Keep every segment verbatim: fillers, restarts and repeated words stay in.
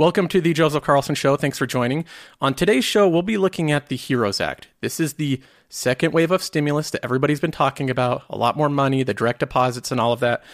Welcome to the Joseph Carlson Show. Thanks for joining. On today's show, we'll be looking at the Heroes Act. This is the second wave of stimulus that everybody's been talking about, a lot more money, the direct deposits and all of that.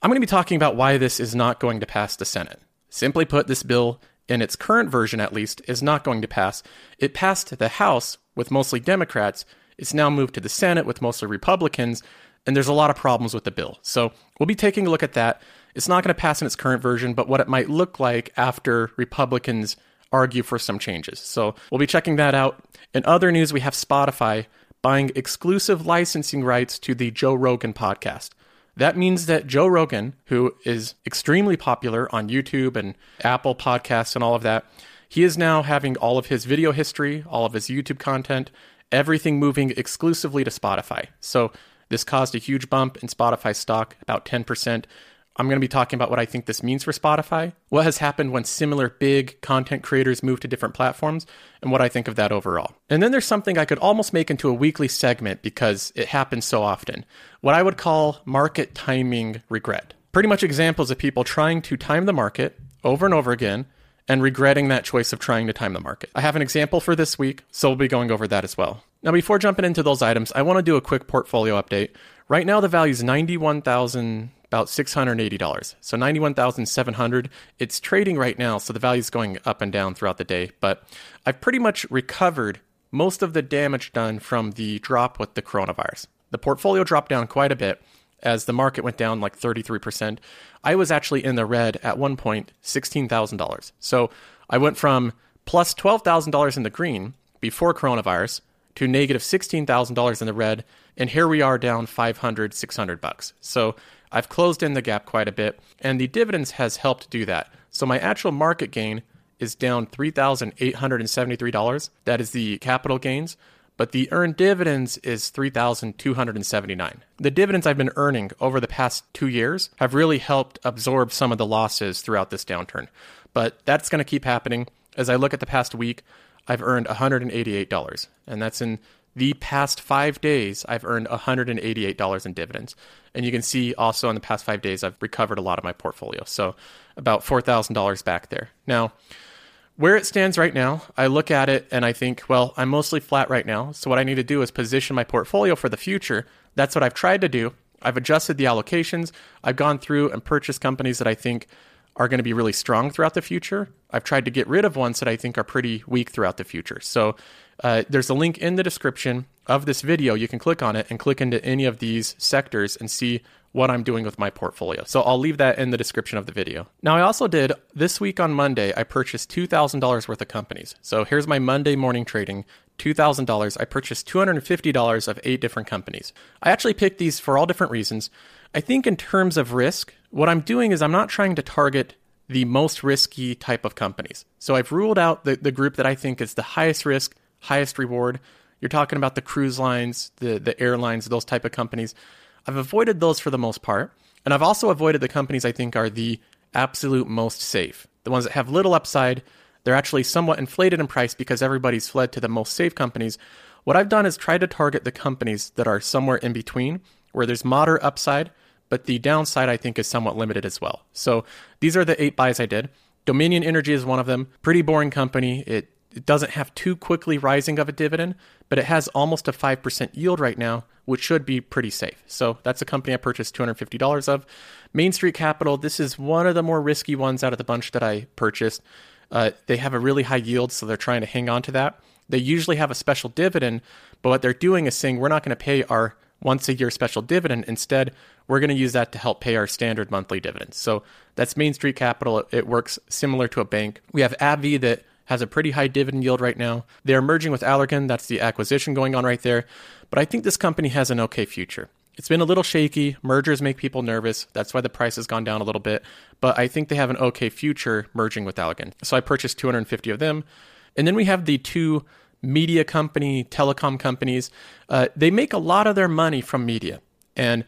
I'm going to be talking about why this is not going to pass the Senate. Simply put, this bill, in its current version at least, is not going to pass. It passed the House with mostly Democrats. It's now moved to the Senate with mostly Republicans, and there's a lot of problems with the bill. So we'll be taking a look at that. It's not going to pass in its current version, but what it might look like after Republicans argue for some changes. So we'll be checking that out. In other news, we have Spotify buying exclusive licensing rights to the Joe Rogan podcast. That means that Joe Rogan, who is extremely popular on YouTube and Apple Podcasts and all of that, he is now having all of his video history, all of his YouTube content, everything moving exclusively to Spotify. So this caused a huge bump in Spotify stock, about ten percent. I'm going to be talking about what I think this means for Spotify, what has happened when similar big content creators move to different platforms, and what I think of that overall. And then there's something I could almost make into a weekly segment because it happens so often, what I would call market timing regret. Pretty much examples of people trying to time the market over and over again and regretting that choice of trying to time the market. I have an example for this week, so we'll be going over that as well. Now, before jumping into those items, I want to do a quick portfolio update. Right now, the value is ninety-one thousand dollars. About six hundred eighty dollars. So ninety-one thousand seven hundred dollars. It's trading right now, so the value's going up and down throughout the day, but I've pretty much recovered most of the damage done from the drop with the coronavirus. The portfolio dropped down quite a bit as the market went down like thirty-three percent. I was actually in the red at one point, sixteen thousand dollars. So I went from plus twelve thousand dollars in the green before coronavirus to negative sixteen thousand dollars in the red, and here we are down five hundred, six hundred bucks. So I've closed in the gap quite a bit, and the dividends has helped do that. So my actual market gain is down three thousand eight hundred seventy-three dollars. That is the capital gains, but the earned dividends is three thousand two hundred seventy-nine dollars. The dividends I've been earning over the past two years have really helped absorb some of the losses throughout this downturn, but that's going to keep happening. As I look at the past week, I've earned one hundred eighty-eight dollars, and that's in the past five days, I've earned one hundred eighty-eight dollars in dividends. And you can see also in the past five days, I've recovered a lot of my portfolio. So about four thousand dollars back there. Now, where it stands right now, I look at it and I think, well, I'm mostly flat right now. So what I need to do is position my portfolio for the future. That's what I've tried to do. I've adjusted the allocations. I've gone through and purchased companies that I think are going to be really strong throughout the future. I've tried to get rid of ones that I think are pretty weak throughout the future. So uh, there's a link in the description of this video. You can click on it and click into any of these sectors and see what I'm doing with my portfolio. So I'll leave that in the description of the video. Now, I also did this week on Monday, I purchased two thousand dollars worth of companies. So here's my Monday morning trading, two thousand dollars. I purchased two hundred fifty dollars of eight different companies. I actually picked these for all different reasons. I think in terms of risk, what I'm doing is I'm not trying to target the most risky type of companies. So I've ruled out the, the group that I think is the highest risk, highest reward. You're talking about the cruise lines, the, the airlines, those type of companies. I've avoided those for the most part. And I've also avoided the companies I think are the absolute most safe. The ones that have little upside, they're actually somewhat inflated in price because everybody's fled to the most safe companies. What I've done is tried to target the companies that are somewhere in between, where there's moderate upside, but the downside I think is somewhat limited as well. So these are the eight buys I did. Dominion Energy is one of them. Pretty boring company. It, it doesn't have too quickly rising of a dividend, but it has almost a five percent yield right now, which should be pretty safe. So that's a company I purchased two hundred fifty dollars of. Main Street Capital, this is one of the more risky ones out of the bunch that I purchased. Uh, they have a really high yield, so they're trying to hang on to that. They usually have a special dividend, but what they're doing is saying, we're not going to pay our once a year special dividend. Instead, we're going to use that to help pay our standard monthly dividends. So that's Main Street Capital. It works similar to a bank. We have AbbVie that has a pretty high dividend yield right now. They're merging with Allergan. That's the acquisition going on right there. But I think this company has an okay future. It's been a little shaky. Mergers make people nervous. That's why the price has gone down a little bit. But I think they have an okay future merging with Allegan. So I purchased two hundred fifty of them. And then we have the two media company, telecom companies. Uh, they make a lot of their money from media. And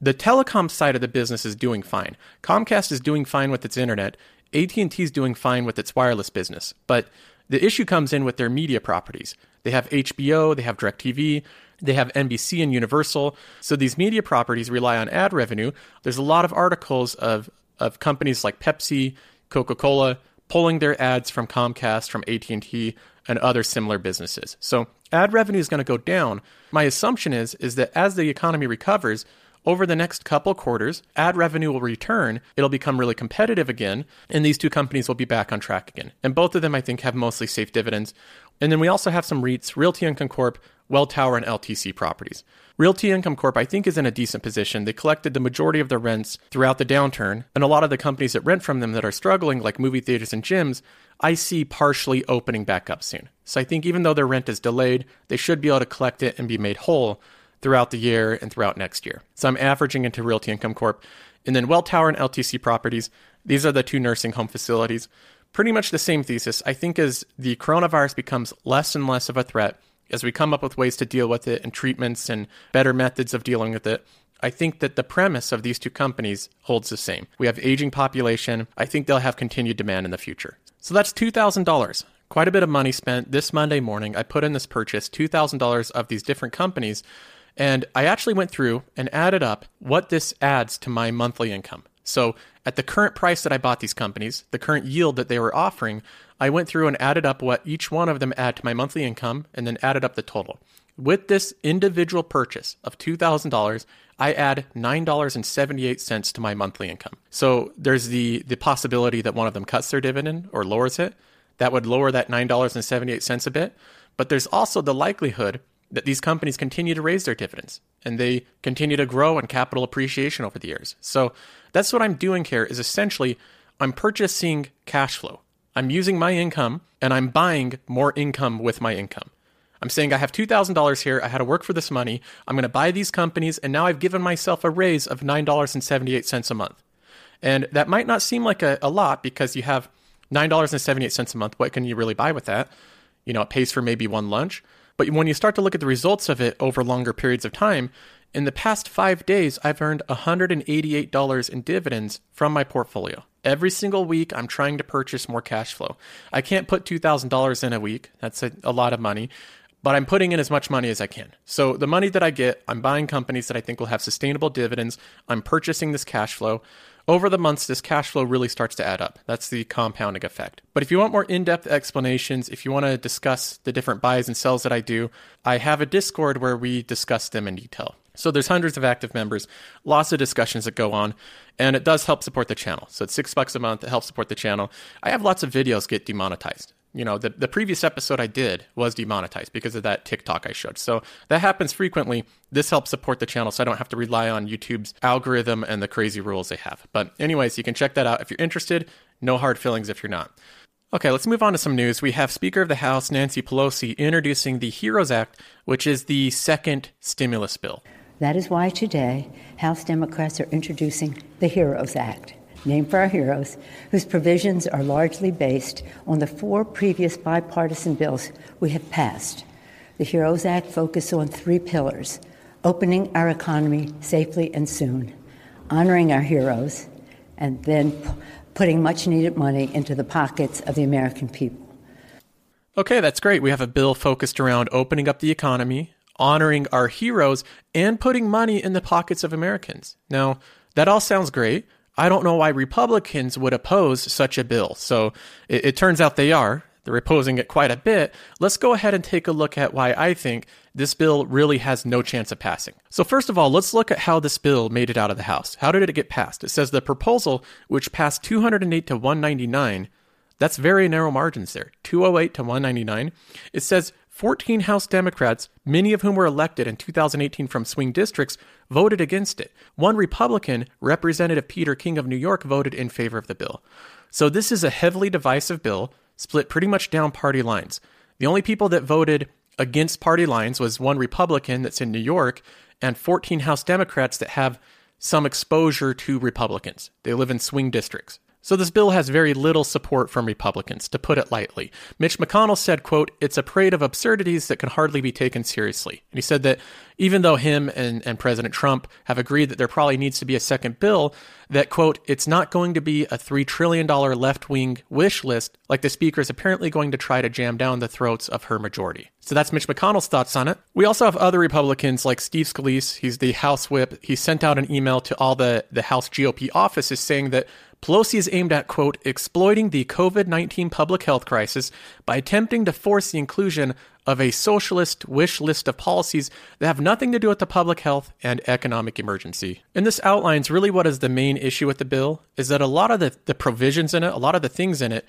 the telecom side of the business is doing fine. Comcast is doing fine with its internet. A T and T is doing fine with its wireless business. But the issue comes in with their media properties. They have H B O, they have DirecTV, they have N B C and Universal. So these media properties rely on ad revenue. There's a lot of articles of, of companies like Pepsi, Coca-Cola, pulling their ads from Comcast, from A T and T, and other similar businesses. So ad revenue is going to go down. My assumption is, is that as the economy recovers, over the next couple quarters, ad revenue will return. It'll become really competitive again, and these two companies will be back on track again. And both of them, I think, have mostly safe dividends. And then we also have some REITs, Realty Income Corp, Welltower, and L T C Properties. Realty Income Corp, I think, is in a decent position. They collected the majority of their rents throughout the downturn, and a lot of the companies that rent from them that are struggling, like movie theaters and gyms, I see partially opening back up soon. So I think even though their rent is delayed, they should be able to collect it and be made whole throughout the year and throughout next year. So I'm averaging into Realty Income Corp. And then Welltower and L T C Properties, these are the two nursing home facilities. Pretty much the same thesis. I think as the coronavirus becomes less and less of a threat, as we come up with ways to deal with it and treatments and better methods of dealing with it, I think that the premise of these two companies holds the same. We have aging population. I think they'll have continued demand in the future. So that's two thousand dollars. Quite a bit of money spent. This Monday morning, I put in this purchase, two thousand dollars of these different companies. And I actually went through and added up what this adds to my monthly income. So at the current price that I bought these companies, the current yield that they were offering, I went through and added up what each one of them add to my monthly income and then added up the total. With this individual purchase of two thousand dollars, I add nine dollars and seventy-eight cents to my monthly income. So there's the, the possibility that one of them cuts their dividend or lowers it. That would lower that nine dollars and seventy-eight cents a bit. But there's also the likelihood that these companies continue to raise their dividends and they continue to grow in capital appreciation over the years. So that's what I'm doing here is essentially I'm purchasing cash flow. I'm using my income and I'm buying more income with my income. I'm saying I have two thousand dollars here. I had to work for this money. I'm going to buy these companies. And now I've given myself a raise of nine dollars and seventy-eight cents a month. And that might not seem like a, a lot because you have nine dollars and seventy-eight cents a month. What can you really buy with that? You know, it pays for maybe one lunch. But when you start to look at the results of it over longer periods of time, in the past five days, I've earned one hundred eighty-eight dollars in dividends from my portfolio. Every single week, I'm trying to purchase more cash flow. I can't put two thousand dollars in a week. That's a, a lot of money. But I'm putting in as much money as I can. So the money that I get, I'm buying companies that I think will have sustainable dividends. I'm purchasing this cash flow. Over the months, this cash flow really starts to add up. That's the compounding effect. But if you want more in-depth explanations, if you want to discuss the different buys and sells that I do, I have a Discord where we discuss them in detail. So there's hundreds of active members, lots of discussions that go on, and it does help support the channel. So it's six bucks a month. It helps support the channel. I have lots of videos get demonetized. You know, the, the previous episode I did was demonetized because of that TikTok I showed. So that happens frequently. This helps support the channel so I don't have to rely on YouTube's algorithm and the crazy rules they have. But anyways, you can check that out if you're interested. No hard feelings if you're not. Okay, let's move on to some news. We have Speaker of the House Nancy Pelosi introducing the HEROES Act, which is the second stimulus bill. That is why today House Democrats are introducing the HEROES Act, named for our heroes, whose provisions are largely based on the four previous bipartisan bills we have passed. The HEROES Act focuses on three pillars: opening our economy safely and soon, honoring our heroes, and then p- putting much-needed money into the pockets of the American people. Okay, that's great. We have a bill focused around opening up the economy, honoring our heroes, and putting money in the pockets of Americans. Now, that all sounds great. I don't know why Republicans would oppose such a bill. So it, it turns out they are. They're opposing it quite a bit. Let's go ahead and take a look at why I think this bill really has no chance of passing. So first of all, let's look at how this bill made it out of the House. How did it get passed? It says the proposal, which passed two hundred eight to one ninety-nine, that's very narrow margins there, two oh eight to one ninety-nine. It says fourteen House Democrats, many of whom were elected in two thousand eighteen from swing districts, voted against it. One Republican, Representative Peter King of New York, voted in favor of the bill. So this is a heavily divisive bill, split pretty much down party lines. The only people that voted against party lines was one Republican that's in New York and fourteen House Democrats that have some exposure to Republicans. They live in swing districts. So this bill has very little support from Republicans, to put it lightly. Mitch McConnell said, quote, "It's a parade of absurdities that can hardly be taken seriously." And he said that even though him and, and President Trump have agreed that there probably needs to be a second bill, that, quote, "It's not going to be a three trillion dollars left-wing wish list like the speaker is apparently going to try to jam down the throats of her majority." So that's Mitch McConnell's thoughts on it. We also have other Republicans like Steve Scalise. He's the House whip. He sent out an email to all the, the House G O P offices saying that Pelosi is aimed at, quote, "exploiting the COVID nineteen public health crisis by attempting to force the inclusion of a socialist wish list of policies that have nothing to do with the public health and economic emergency." And this outlines really what is the main issue with the bill, is that a lot of the, the provisions in it, a lot of the things in it,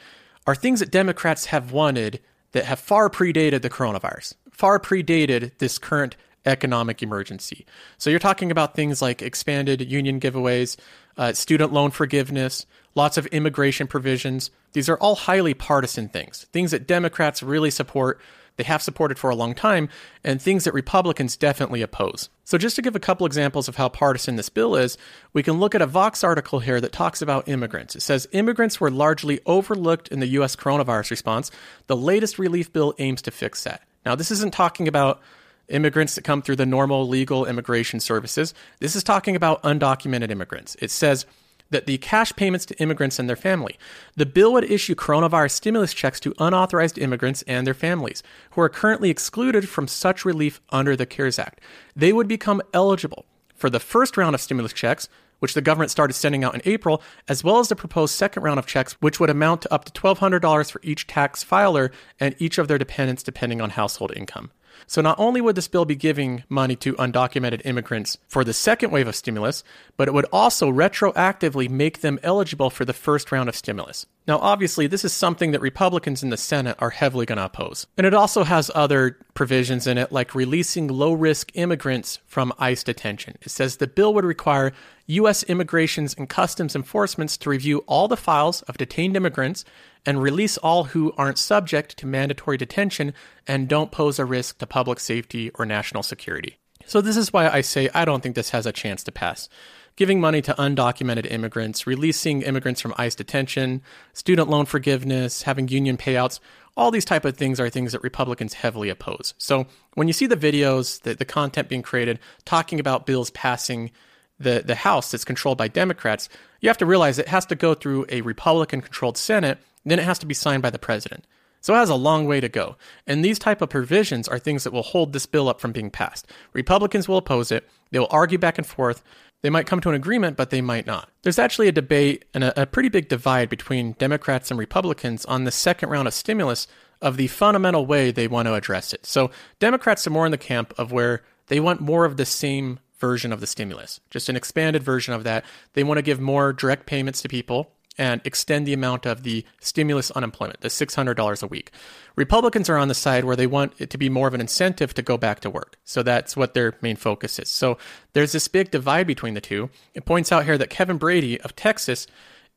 are things that Democrats have wanted that have far predated the coronavirus, far predated this current economic emergency. So you're talking about things like expanded union giveaways, uh, student loan forgiveness, lots of immigration provisions. These are all highly partisan things, things that Democrats really support. They have supported for a long time, and things that Republicans definitely oppose. So just to give a couple examples of how partisan this bill is, we can look at a Vox article here that talks about immigrants. It says, "Immigrants were largely overlooked in the U S coronavirus response. The latest relief bill aims to fix that." Now, this isn't talking about immigrants that come through the normal legal immigration services. This is talking about undocumented immigrants. It says that the cash payments to immigrants and their family. The bill would issue coronavirus stimulus checks to unauthorized immigrants and their families who are currently excluded from such relief under the CARES Act. They would become eligible for the first round of stimulus checks, which the government started sending out in April, as well as the proposed second round of checks, which would amount to up to twelve hundred dollars for each tax filer and each of their dependents, depending on household income. So not only would this bill be giving money to undocumented immigrants for the second wave of stimulus, but it would also retroactively make them eligible for the first round of stimulus. Now, obviously, this is something that Republicans in the Senate are heavily going to oppose. And it also has other provisions in it, like releasing low-risk immigrants from ICE detention. It says the bill would require U S Immigration and Customs Enforcement to review all the files of detained immigrants and release all who aren't subject to mandatory detention and don't pose a risk to public safety or national security. So this is why I say I don't think this has a chance to pass. Giving money to undocumented immigrants, releasing immigrants from ICE detention, student loan forgiveness, having union payouts, all these type of things are things that Republicans heavily oppose. So when you see the videos, the, the content being created, talking about bills passing the, the House that's controlled by Democrats, you have to realize it has to go through a Republican-controlled Senate. Then it has to be signed by the president. So it has a long way to go. And these type of provisions are things that will hold this bill up from being passed. Republicans will oppose it. They will argue back and forth. They might come to an agreement, but they might not. There's actually a debate and a, a pretty big divide between Democrats and Republicans on the second round of stimulus of the fundamental way they want to address it. So Democrats are more in the camp of where they want more of the same version of the stimulus, just an expanded version of that. They want to give more direct payments to people and extend the amount of the stimulus unemployment, the six hundred dollars a week. Republicans are on the side where they want it to be more of an incentive to go back to work. So that's what their main focus is. So there's this big divide between the two. It points out here that Kevin Brady of Texas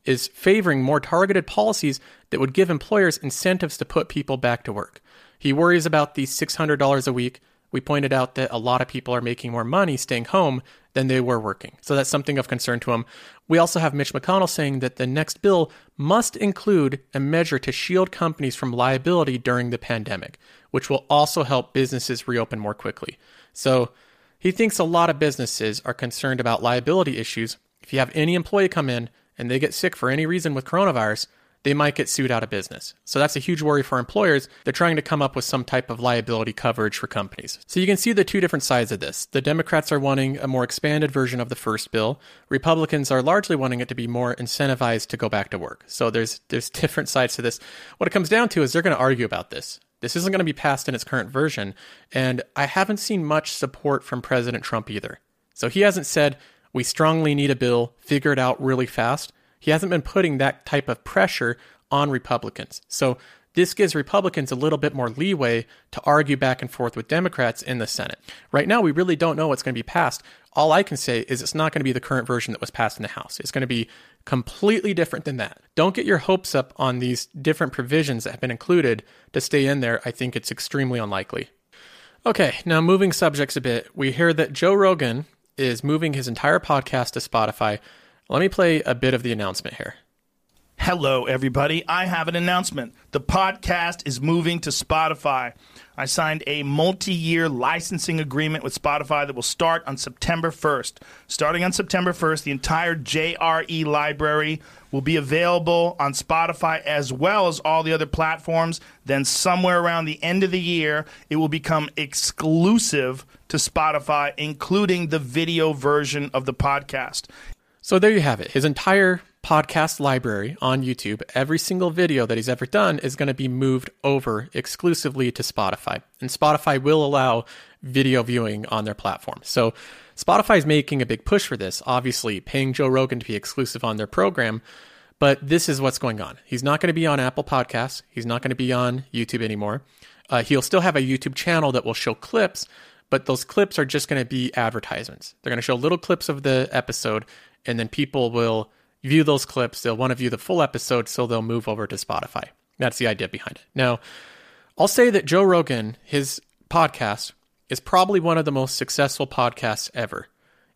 is favoring more targeted policies that would give employers incentives to put people back to work. He worries about the six hundred dollars a week. We pointed out that a lot of people are making more money staying home than they were working. So that's something of concern to him. We also have Mitch McConnell saying that the next bill must include a measure to shield companies from liability during the pandemic, which will also help businesses reopen more quickly. So he thinks a lot of businesses are concerned about liability issues. If you have any employee come in and they get sick for any reason with coronavirus, they might get sued out of business. So that's a huge worry for employers. They're trying to come up with some type of liability coverage for companies. So you can see the two different sides of this. The Democrats are wanting a more expanded version of the first bill. Republicans are largely wanting it to be more incentivized to go back to work. So there's there's different sides to this. What it comes down to is they're going to argue about this. This isn't going to be passed in its current version. And I haven't seen much support from President Trump either. So he hasn't said, we strongly need a bill, figure it out really fast. He hasn't been putting that type of pressure on Republicans. So this gives Republicans a little bit more leeway to argue back and forth with Democrats in the Senate. Right now, we really don't know what's going to be passed. All I can say is it's not going to be the current version that was passed in the House. It's going to be completely different than that. Don't get your hopes up on these different provisions that have been included to stay in there. I think it's extremely unlikely. Okay, now moving subjects a bit. We hear that Joe Rogan is moving his entire podcast to Spotify. Let me play a bit of the announcement here. Hello, everybody. I have an announcement. The podcast is moving to Spotify. I signed a multi-year licensing agreement with Spotify that will start on September first. Starting on September first, the entire J R E library will be available on Spotify as well as all the other platforms. Then somewhere around the end of the year, it will become exclusive to Spotify, including the video version of the podcast. So there you have it. His entire podcast library on YouTube, every single video that he's ever done is going to be moved over exclusively to Spotify. And Spotify will allow video viewing on their platform. So Spotify is making a big push for this, obviously paying Joe Rogan to be exclusive on their program. But this is what's going on. He's not going to be on Apple Podcasts. He's not going to be on YouTube anymore. Uh, he'll still have a YouTube channel that will show clips, but those clips are just going to be advertisements. They're going to show little clips of the episode, and then people will view those clips. They'll want to view the full episode, so they'll move over to Spotify. That's the idea behind it. Now, I'll say that Joe Rogan, his podcast, is probably one of the most successful podcasts ever.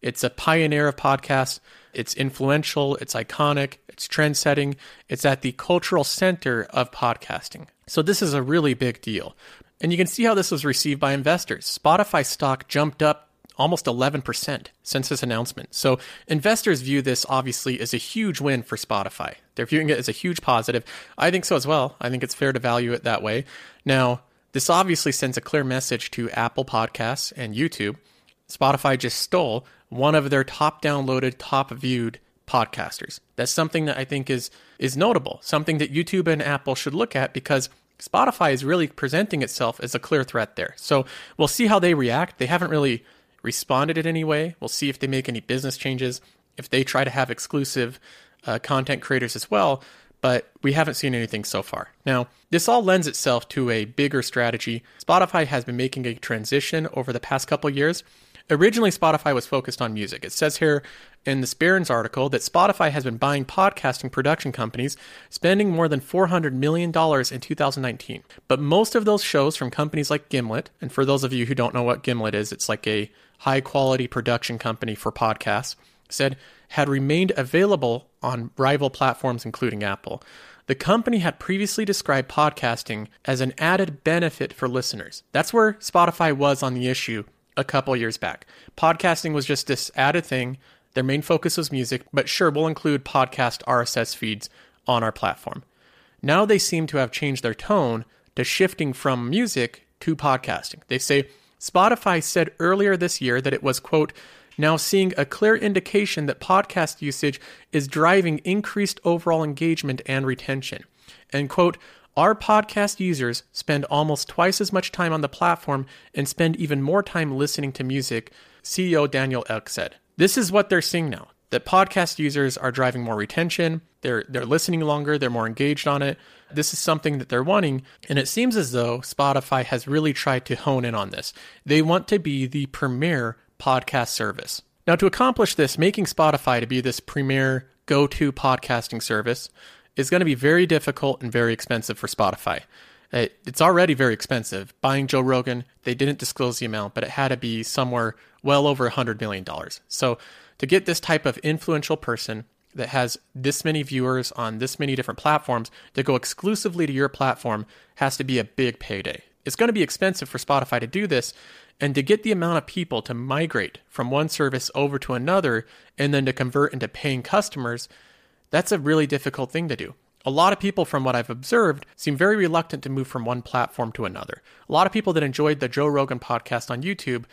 It's a pioneer of podcasts. It's influential. It's iconic. It's trend-setting. It's at the cultural center of podcasting. So this is a really big deal. And you can see how this was received by investors. Spotify stock jumped up almost eleven percent since this announcement. So investors view this obviously as a huge win for Spotify. They're viewing it as a huge positive. I think so as well. I think it's fair to value it that way. Now, this obviously sends a clear message to Apple Podcasts and YouTube. Spotify just stole one of their top downloaded, top viewed podcasters. That's something that I think is is notable, something that YouTube and Apple should look at, because Spotify is really presenting itself as a clear threat there. So we'll see how they react. They haven't really responded in any way. We'll see if they make any business changes, if they try to have exclusive uh, content creators as well, but we haven't seen anything so far. Now, this all lends itself to a bigger strategy. Spotify has been making a transition over the past couple years. Originally, Spotify was focused on music. It says here in the Barron's article that Spotify has been buying podcasting production companies, spending more than four hundred million dollars in two thousand nineteen. But most of those shows from companies like Gimlet, and for those of you who don't know what Gimlet is, it's like a high-quality production company for podcasts, said had remained available on rival platforms, including Apple. The company had previously described podcasting as an added benefit for listeners. That's where Spotify was on the issue a couple years back. Podcasting was just this added thing. Their main focus was music, but sure, we'll include podcast R S S feeds on our platform. Now they seem to have changed their tone to shifting from music to podcasting. They say Spotify said earlier this year that it was, quote, now seeing a clear indication that podcast usage is driving increased overall engagement and retention. And quote, our podcast users spend almost twice as much time on the platform and spend even more time listening to music, C E O Daniel Ek said. This is what they're seeing now, that podcast users are driving more retention, they're they're listening longer, they're more engaged on it. This is something that they're wanting, and it seems as though Spotify has really tried to hone in on this. They want to be the premier podcast service. Now, to accomplish this, making Spotify to be this premier go-to podcasting service is going to be very difficult and very expensive for Spotify. It's already very expensive. Buying Joe Rogan, they didn't disclose the amount, but it had to be somewhere well over one hundred million dollars. So to get this type of influential person that has this many viewers on this many different platforms that go exclusively to your platform has to be a big payday. It's going to be expensive for Spotify to do this, and to get the amount of people to migrate from one service over to another and then to convert into paying customers, that's a really difficult thing to do. A lot of people, from what I've observed, seem very reluctant to move from one platform to another. A lot of people that enjoyed the Joe Rogan podcast on YouTube,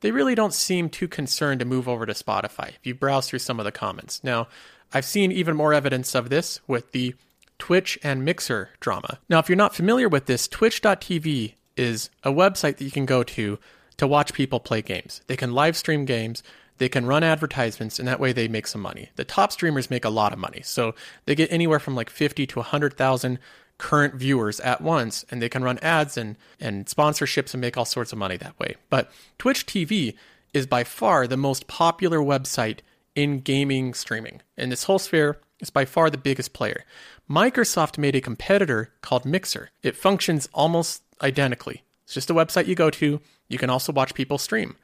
they really don't seem too concerned to move over to Spotify, if you browse through some of the comments. Now, I've seen even more evidence of this with the Twitch and Mixer drama. Now, if you're not familiar with this, twitch dot t v is a website that you can go to to watch people play games. They can live stream games. They can run advertisements, and that way they make some money. The top streamers make a lot of money. So they get anywhere from like fifty to one hundred thousand current viewers at once, and they can run ads and, and sponsorships and make all sorts of money that way. But Twitch T V is by far the most popular website in gaming streaming. And this whole sphere is by far the biggest player. Microsoft made a competitor called Mixer. It functions almost identically. It's just a website you go to. You can also watch people stream.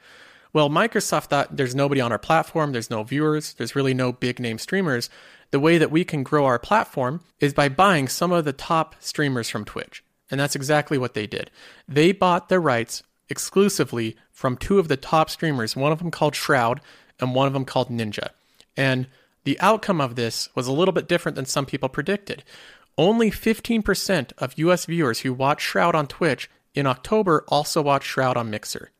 Well, Microsoft thought there's nobody on our platform. There's no viewers. There's really no big name streamers. The way that we can grow our platform is by buying some of the top streamers from Twitch. And that's exactly what they did. They bought the rights exclusively from two of the top streamers, one of them called Shroud and one of them called Ninja. And the outcome of this was a little bit different than some people predicted. Only fifteen percent of U S viewers who watched Shroud on Twitch in October also watched Shroud on Mixer.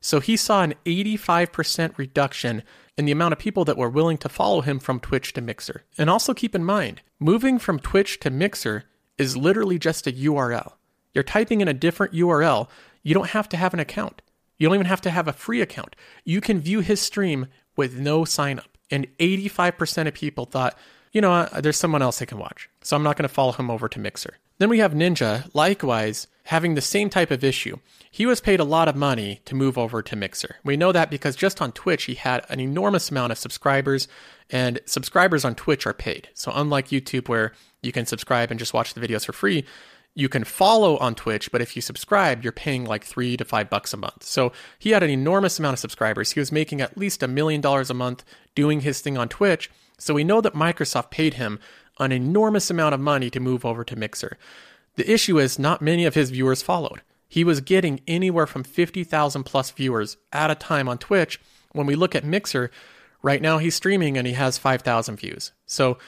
So he saw an eighty-five percent reduction in the amount of people that were willing to follow him from Twitch to Mixer. And also keep in mind, moving from Twitch to Mixer is literally just a U R L. You're typing in a different U R L. You don't have to have an account. You don't even have to have a free account. You can view his stream with no sign up. And eighty-five percent of people thought, you know, uh, there's someone else I can watch, so I'm not going to follow him over to Mixer. Then we have Ninja, likewise, having the same type of issue. He was paid a lot of money to move over to Mixer. We know that because just on Twitch, he had an enormous amount of subscribers, and subscribers on Twitch are paid. So unlike YouTube, where you can subscribe and just watch the videos for free, you can follow on Twitch, but if you subscribe, you're paying like three to five bucks a month. So he had an enormous amount of subscribers. He was making at least a million dollars a month doing his thing on Twitch. So we know that Microsoft paid him an enormous amount of money to move over to Mixer. The issue is not many of his viewers followed. He was getting anywhere from fifty thousand plus viewers at a time on Twitch. When we look at Mixer, right now he's streaming and he has five thousand views. So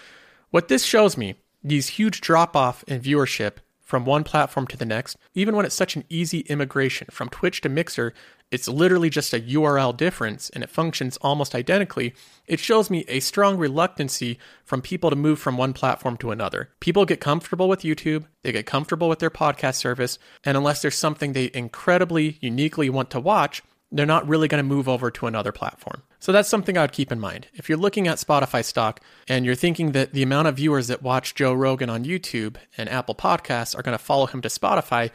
what this shows me, these huge drop-off in viewership from one platform to the next, even when it's such an easy immigration from Twitch to Mixer, it's literally just a U R L difference and it functions almost identically. It shows me a strong reluctancy from people to move from one platform to another. People get comfortable with YouTube, they get comfortable with their podcast service, and unless there's something they incredibly, uniquely want to watch, they're not really going to move over to another platform. So that's something I would keep in mind. If you're looking at Spotify stock and you're thinking that the amount of viewers that watch Joe Rogan on YouTube and Apple Podcasts are going to follow him to Spotify,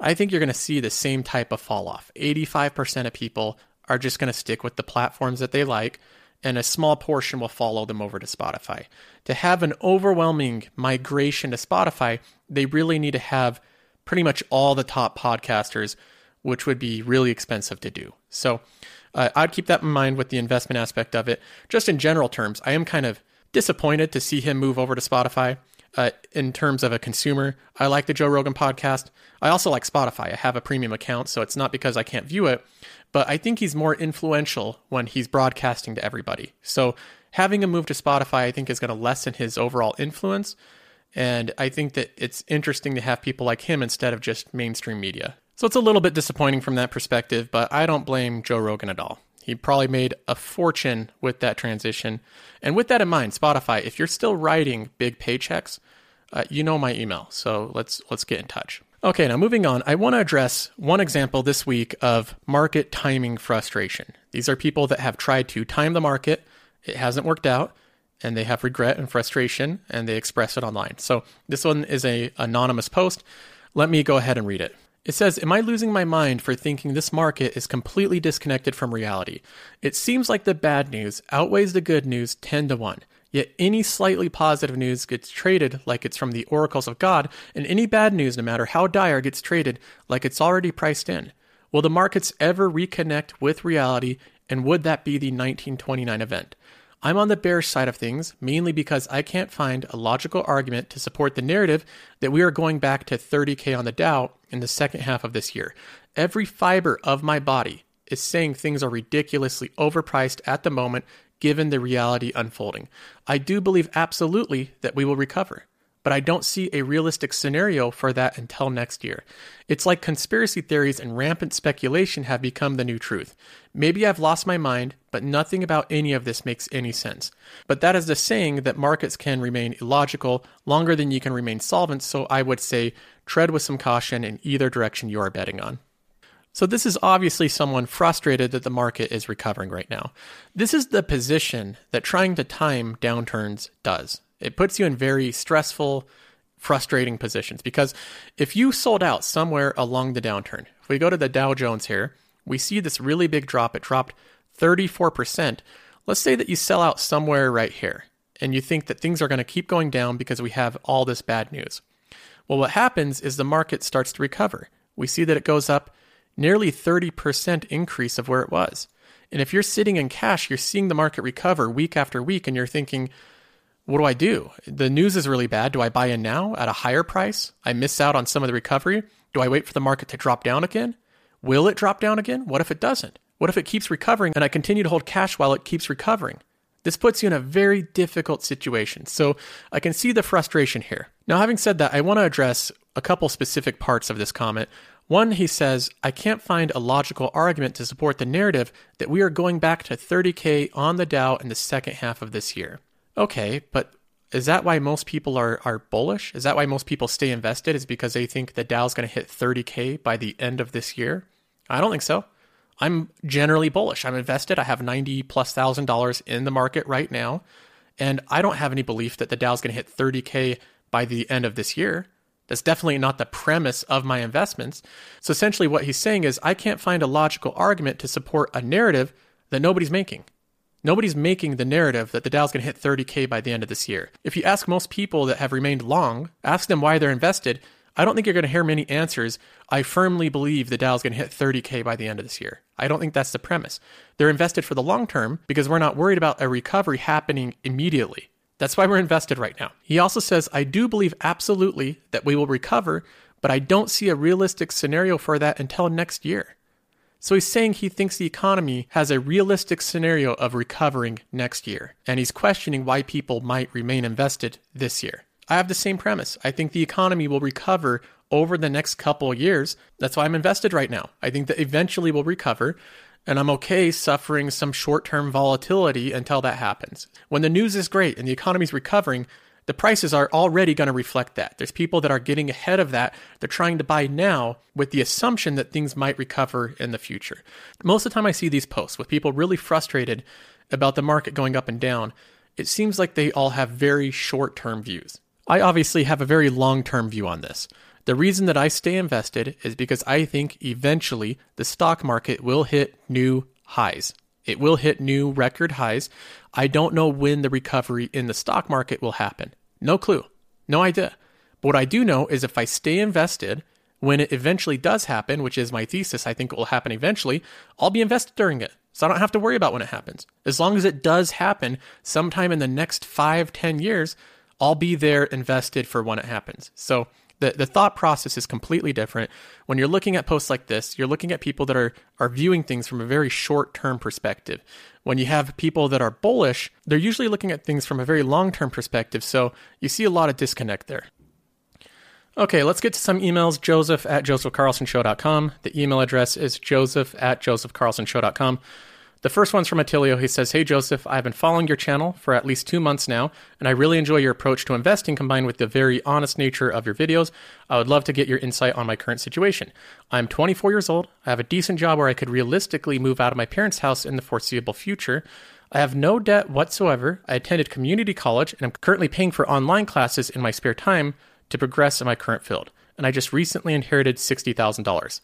I think you're going to see the same type of fall off. eighty-five percent of people are just going to stick with the platforms that they like, and a small portion will follow them over to Spotify. To have an overwhelming migration to Spotify, they really need to have pretty much all the top podcasters, which would be really expensive to do. So uh, I'd keep that in mind with the investment aspect of it. Just in general terms, I am kind of disappointed to see him move over to Spotify. Uh, in terms of a consumer, I like the Joe Rogan podcast. I also like Spotify. I have a premium account, so it's not because I can't view it, but I think he's more influential when he's broadcasting to everybody. So having him move to Spotify, I think, is going to lessen his overall influence. And I think that it's interesting to have people like him instead of just mainstream media. So it's a little bit disappointing from that perspective, but I don't blame Joe Rogan at all. He probably made a fortune with that transition. And with that in mind, Spotify, if you're still writing big paychecks, uh, you know my email. So let's let's get in touch. Okay, now moving on, I want to address one example this week of market timing frustration. These are people that have tried to time the market. It hasn't worked out, and they have regret and frustration, and they express it online. So this one is an anonymous post. Let me go ahead and read it. It says, am I losing my mind for thinking this market is completely disconnected from reality? It seems like the bad news outweighs the good news ten to one, yet any slightly positive news gets traded like it's from the oracles of God, and any bad news, no matter how dire, gets traded like it's already priced in. Will the markets ever reconnect with reality, and would that be the nineteen twenty-nine event? I'm on the bearish side of things, mainly because I can't find a logical argument to support the narrative that we are going back to thirty K on the Dow in the second half of this year. Every fiber of my body is saying things are ridiculously overpriced at the moment, given the reality unfolding. I do believe absolutely that we will recover, but I don't see a realistic scenario for that until next year. It's like conspiracy theories and rampant speculation have become the new truth. Maybe I've lost my mind, but nothing about any of this makes any sense. But that is the saying that markets can remain illogical longer than you can remain solvent, so I would say tread with some caution in either direction you are betting on. So this is obviously someone frustrated that the market is recovering right now. This is the position that trying to time downturns does. It puts you in very stressful, frustrating positions because if you sold out somewhere along the downturn, if we go to the Dow Jones here, we see this really big drop. It dropped thirty-four percent. Let's say that you sell out somewhere right here and you think that things are going to keep going down because we have all this bad news. Well, what happens is the market starts to recover. we see that it goes up nearly thirty percent increase of where it was. And if you're sitting in cash, you're seeing the market recover week after week, and you're thinking, what do I do? The news is really bad. Do I buy in now at a higher price? I miss out on some of the recovery. Do I wait for the market to drop down again? Will it drop down again? What if it doesn't? What if it keeps recovering and I continue to hold cash while it keeps recovering? This puts you in a very difficult situation. So I can see the frustration here. Now, having said that, I want to address a couple specific parts of this comment. One, he says, I can't find a logical argument to support the narrative that we are going back to thirty K on the Dow in the second half of this year. Okay, but is that why most people are, are bullish? Is that why most people stay invested? Is because they think the Dow's going to hit thirty K by the end of this year? I don't think so. I'm generally bullish. I'm invested. I have ninety plus thousand dollars in the market right now. And I don't have any belief that the Dow's going to hit thirty K by the end of this year. That's definitely not the premise of my investments. So essentially what he's saying is I can't find a logical argument to support a narrative that nobody's making. Nobody's making the narrative that the Dow's going to hit thirty K by the end of this year. If you ask most people that have remained long, ask them why they're invested, I don't think you're going to hear many answers. I firmly believe the Dow's going to hit thirty K by the end of this year. I don't think that's the premise. They're invested for the long term because we're not worried about a recovery happening immediately. That's why we're invested right now. He also says, I do believe absolutely that we will recover, but I don't see a realistic scenario for that until next year. So he's saying he thinks the economy has a realistic scenario of recovering next year. And he's questioning why people might remain invested this year. I have the same premise. I think the economy will recover over the next couple of years. That's why I'm invested right now. I think that eventually we'll recover. And I'm okay suffering some short-term volatility until that happens. When the news is great and the economy's recovering, the prices are already going to reflect that. There's people that are getting ahead of that. They're trying to buy now with the assumption that things might recover in the future. Most of the time I see these posts with people really frustrated about the market going up and down. It seems like they all have very short-term views. I obviously have a very long-term view on this. The reason that I stay invested is because I think eventually the stock market will hit new highs. It will hit new record highs. I don't know when the recovery in the stock market will happen. No clue. No idea. But what I do know is if I stay invested, when it eventually does happen, which is my thesis, I think it will happen eventually, I'll be invested during it. So I don't have to worry about when it happens. As long as it does happen sometime in the next five, ten years, I'll be there invested for when it happens. So The, the thought process is completely different. When you're looking at posts like this, you're looking at people that are, are viewing things from a very short-term perspective. When you have people that are bullish, they're usually looking at things from a very long-term perspective. So you see a lot of disconnect there. Okay, let's get to some emails. Joseph at joseph carlson show dot com. The email address is joseph at joseph carlson show dot com. The first one's from Atilio. He says, hey, Joseph, I've been following your channel for at least two months now, and I really enjoy your approach to investing combined with the very honest nature of your videos. I would love to get your insight on my current situation. I'm twenty-four years old. I have a decent job where I could realistically move out of my parents' house in the foreseeable future. I have no debt whatsoever. I attended community college, and I'm currently paying for online classes in my spare time to progress in my current field. And I just recently inherited sixty thousand dollars.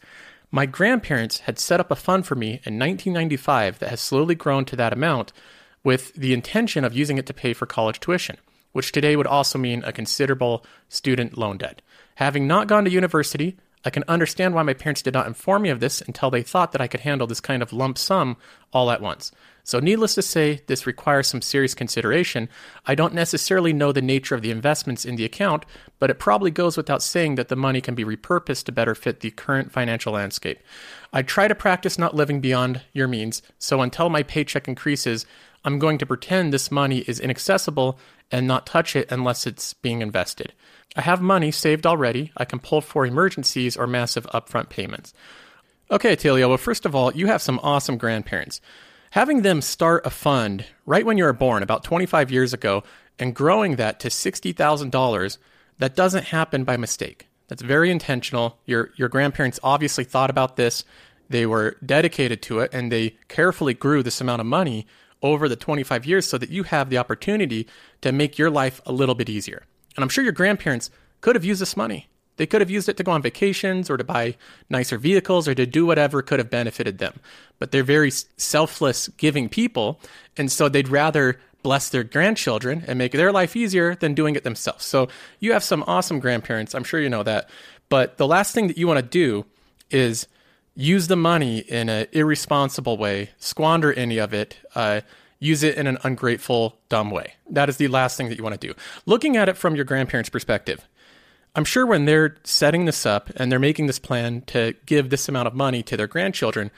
My grandparents had set up a fund for me in nineteen ninety-five that has slowly grown to that amount with the intention of using it to pay for college tuition, which today would also mean a considerable student loan debt. Having not gone to university, I can understand why my parents did not inform me of this until they thought that I could handle this kind of lump sum all at once. So needless to say, this requires some serious consideration. I don't necessarily know the nature of the investments in the account, but it probably goes without saying that the money can be repurposed to better fit the current financial landscape. I try to practice not living beyond your means, so until my paycheck increases, I'm going to pretend this money is inaccessible and not touch it unless it's being invested. I have money saved already. I can pull for emergencies or massive upfront payments. Okay, Atilio, well, first of all, you have some awesome grandparents. Having them start a fund right when you were born, about twenty-five years ago, and growing that to sixty thousand dollars, that doesn't happen by mistake. That's very intentional. Your your grandparents obviously thought about this. They were dedicated to it, and they carefully grew this amount of money over the twenty-five years so that you have the opportunity to make your life a little bit easier. And I'm sure your grandparents could have used this money. They could have used it to go on vacations or to buy nicer vehicles or to do whatever could have benefited them. But they're very selfless, giving people. And so they'd rather bless their grandchildren and make their life easier than doing it themselves. So you have some awesome grandparents. I'm sure you know that. But the last thing that you want to do is use the money in an irresponsible way, squander any of it, uh, use it in an ungrateful, dumb way. That is the last thing that you want to do. Looking at it from your grandparents' perspective, I'm sure when they're setting this up and they're making this plan to give this amount of money to their grandchildren,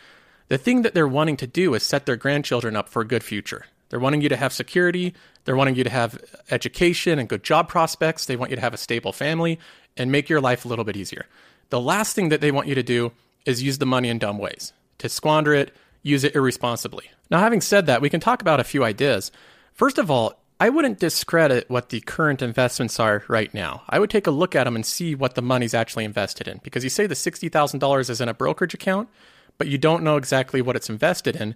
the thing that they're wanting to do is set their grandchildren up for a good future. They're wanting you to have security. They're wanting you to have education and good job prospects. They want you to have a stable family and make your life a little bit easier. The last thing that they want you to do is use the money in dumb ways, to squander it, use it irresponsibly. Now, having said that, we can talk about a few ideas. First of all, I wouldn't discredit what the current investments are right now. I would take a look at them and see what the money's actually invested in. Because you say the sixty thousand dollars is in a brokerage account, but you don't know exactly what it's invested in.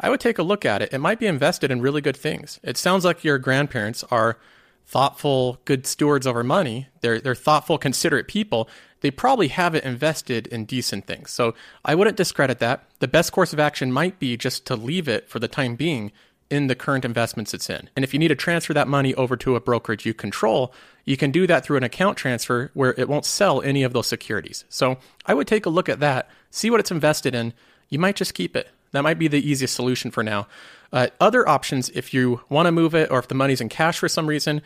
I would take a look at it. It might be invested in really good things. It sounds like your grandparents are thoughtful, good stewards over money. They're they're thoughtful, considerate people. They probably have it invested in decent things. So I wouldn't discredit that. The best course of action might be just to leave it for the time being in the current investments it's in. And if you need to transfer that money over to a brokerage you control, you can do that through an account transfer where it won't sell any of those securities. So I would take a look at that, see what it's invested in. You might just keep it. That might be the easiest solution for now. Uh, other options, if you want to move it or if the money's in cash for some reason,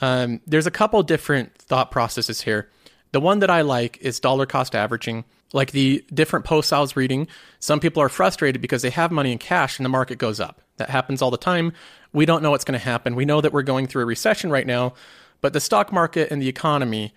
um, there's a couple different thought processes here. The one that I like is dollar cost averaging. Like the different posts I was reading, some people are frustrated because they have money in cash and the market goes up. That happens all the time. We don't know what's going to happen. We know that we're going through a recession right now, but the stock market and the economy,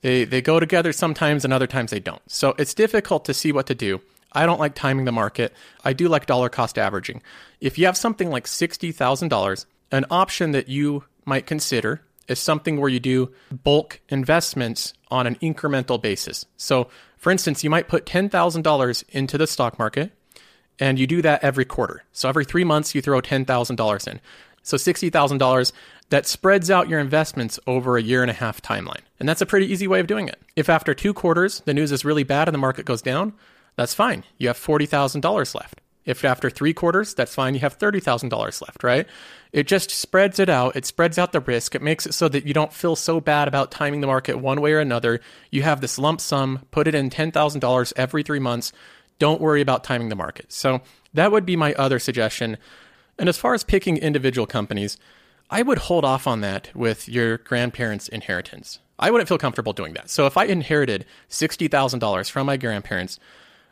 they, they go together sometimes and other times they don't. So it's difficult to see what to do. I don't like timing the market. I do like dollar cost averaging. If you have something like sixty thousand dollars, an option that you might consider is something where you do bulk investments on an incremental basis. So for instance, you might put ten thousand dollars into the stock market and you do that every quarter. So every three months you throw ten thousand dollars in. So sixty thousand dollars, that spreads out your investments over a year and a half timeline. And that's a pretty easy way of doing it. If after two quarters, the news is really bad and the market goes down, that's fine. You have forty thousand dollars left. If after three quarters, that's fine. You have thirty thousand dollars left, right? It just spreads it out. It spreads out the risk. It makes it so that you don't feel so bad about timing the market one way or another. You have this lump sum, put it in ten thousand dollars every three months. Don't worry about timing the market. So that would be my other suggestion. And as far as picking individual companies, I would hold off on that with your grandparents' inheritance. I wouldn't feel comfortable doing that. So if I inherited sixty thousand dollars from my grandparents,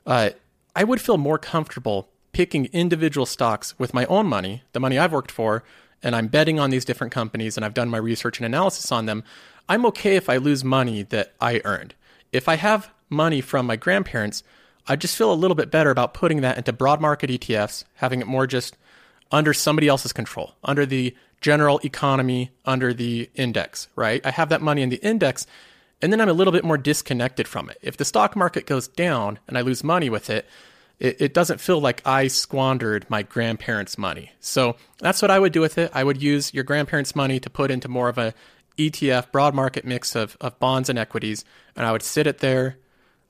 uh, I would feel more comfortable picking individual stocks with my own money, the money I've worked for, and I'm betting on these different companies and I've done my research and analysis on them. I'm okay if I lose money that I earned. If I have money from my grandparents, I just feel a little bit better about putting that into broad market E T Fs, having it more just under somebody else's control, under the general economy, under the index, right? I have that money in the index and then I'm a little bit more disconnected from it. If the stock market goes down and I lose money with it, it doesn't feel like I squandered my grandparents' money. So that's what I would do with it. I would use your grandparents' money to put into more of a E T F, broad market mix of, of bonds and equities. And I would sit it there.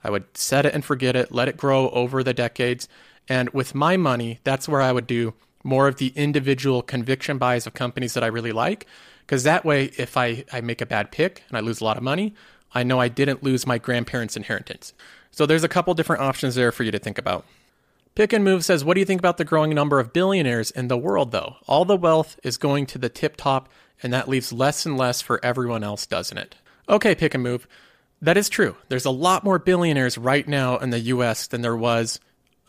I would set it and forget it, let it grow over the decades. And with my money, that's where I would do more of the individual conviction buys of companies that I really like. Because that way, if I, I make a bad pick and I lose a lot of money, I know I didn't lose my grandparents' inheritance. So there's a couple different options there for you to think about. Pick and Move says, what do you think about the growing number of billionaires in the world, though? All the wealth is going to the tip top, and that leaves less and less for everyone else, doesn't it? Okay, Pick and Move. That is true. There's a lot more billionaires right now in the U S than there was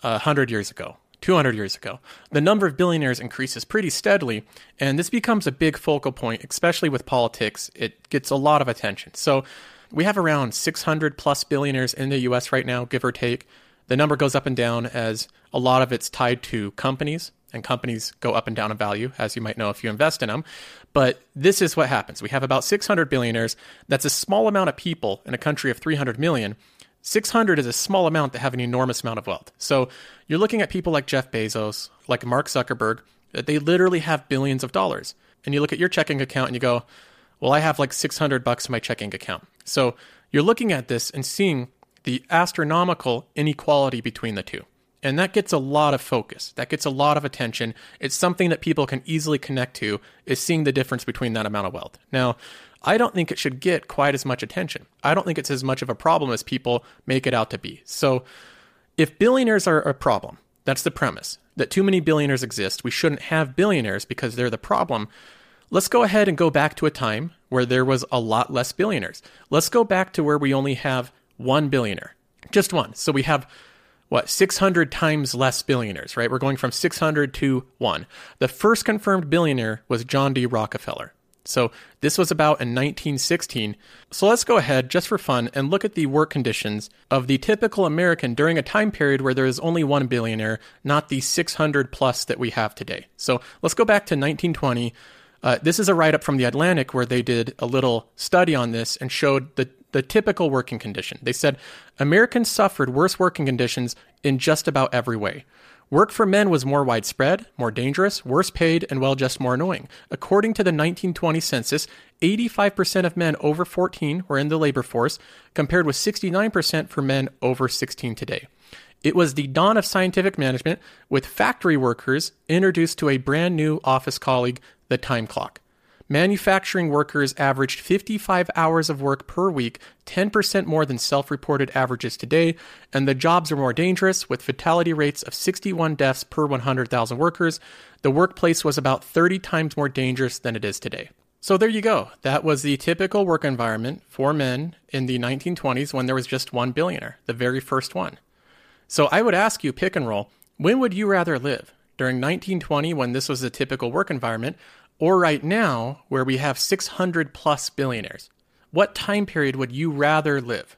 one hundred years ago, two hundred years ago. The number of billionaires increases pretty steadily, and this becomes a big focal point, especially with politics. It gets a lot of attention. So we have around six hundred plus billionaires in the U S right now, give or take. The number goes up and down as a lot of it's tied to companies, and companies go up and down in value, as you might know if you invest in them. But this is what happens. We have about six hundred billionaires. That's a small amount of people in a country of three hundred million. six hundred is a small amount that have an enormous amount of wealth. So you're looking at people like Jeff Bezos, like Mark Zuckerberg, that they literally have billions of dollars. And you look at your checking account and you go, well, I have like six hundred bucks in my checking account. So you're looking at this and seeing the astronomical inequality between the two. And that gets a lot of focus. That gets a lot of attention. It's something that people can easily connect to, is seeing the difference between that amount of wealth. Now, I don't think it should get quite as much attention. I don't think it's as much of a problem as people make it out to be. So if billionaires are a problem, that's the premise, that too many billionaires exist, we shouldn't have billionaires because they're the problem. Let's go ahead and go back to a time where there was a lot less billionaires. Let's go back to where we only have one billionaire, just one. So we have, what, six hundred times less billionaires, right? We're going from six hundred to one. The first confirmed billionaire was John D. Rockefeller. So this was about in nineteen sixteen. So let's go ahead, just for fun, and look at the work conditions of the typical American during a time period where there is only one billionaire, not the six hundred plus that we have today. So let's go back to nineteen twenty. Uh, this is a write-up from The Atlantic where they did a little study on this and showed the, the typical working condition. They said, Americans suffered worse working conditions in just about every way. Work for men was more widespread, more dangerous, worse paid, and, well, just more annoying. According to the nineteen twenty census, eighty-five percent of men over fourteen were in the labor force, compared with sixty-nine percent for men over sixteen today. It was the dawn of scientific management, with factory workers introduced to a brand new office colleague, the time clock. Manufacturing workers averaged fifty-five hours of work per week, ten percent more than self-reported averages today, and the jobs are more dangerous, with fatality rates of sixty-one deaths per one hundred thousand workers. The workplace was about thirty times more dangerous than it is today. So there you go. That was the typical work environment for men in the nineteen twenties when there was just one billionaire, the very first one. So I would ask you, pick and roll, when would you rather live? During nineteen twenty, when this was the typical work environment, or right now, where we have six hundred plus billionaires? What time period would you rather live?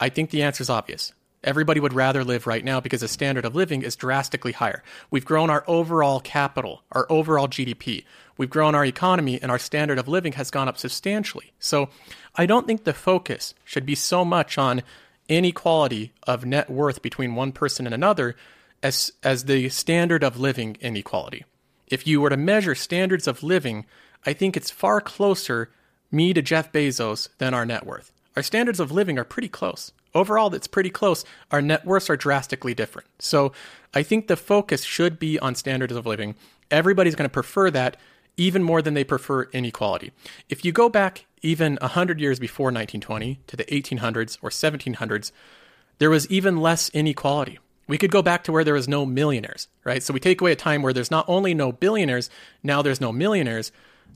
I think the answer is obvious. Everybody would rather live right now because the standard of living is drastically higher. We've grown our overall capital, our overall G D P. We've grown our economy, and our standard of living has gone up substantially. So I don't think the focus should be so much on inequality of net worth between one person and another as, as the standard of living inequality. If you were to measure standards of living, I think it's far closer, me to Jeff Bezos, than our net worth. Our standards of living are pretty close. Overall, that's pretty close. Our net worths are drastically different. So I think the focus should be on standards of living. Everybody's going to prefer that even more than they prefer inequality. If you go back even one hundred years before nineteen twenty to the eighteen hundreds or seventeen hundreds, there was even less inequality. We could go back to where there was no millionaires, right? So we take away a time where there's not only no billionaires, now there's no millionaires.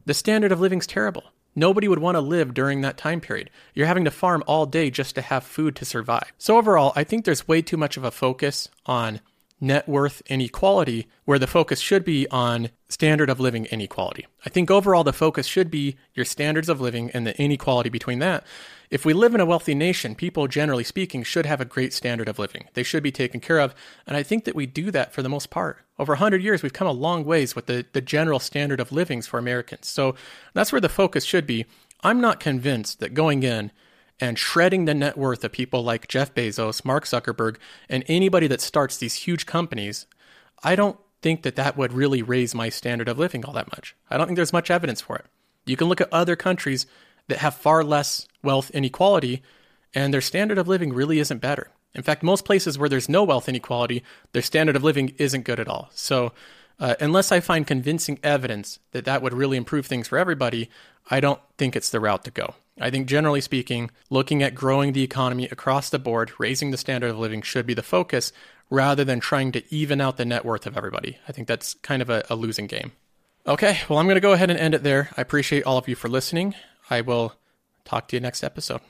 The standard of living's terrible. Nobody would want to live during that time period. You're having to farm all day just to have food to survive. So overall, I think there's way too much of a focus on net worth inequality where the focus should be on standard of living inequality. I think overall the focus should be your standards of living and the inequality between that. If we live in a wealthy nation, people, generally speaking, should have a great standard of living. They should be taken care of. And I think that we do that for the most part. Over one hundred years, we've come a long ways with the, the general standard of livings for Americans. So that's where the focus should be. I'm not convinced that going in and shredding the net worth of people like Jeff Bezos, Mark Zuckerberg, and anybody that starts these huge companies, I don't think that that would really raise my standard of living all that much. I don't think there's much evidence for it. You can look at other countries that have far less wealth inequality, and their standard of living really isn't better. In fact, most places where there's no wealth inequality, their standard of living isn't good at all. So uh, unless I find convincing evidence that that would really improve things for everybody, I don't think it's the route to go. I think generally speaking, looking at growing the economy across the board, raising the standard of living should be the focus rather than trying to even out the net worth of everybody. I think that's kind of a, a losing game. Okay, well, I'm going to go ahead and end it there. I appreciate all of you for listening. I will talk to you next episode.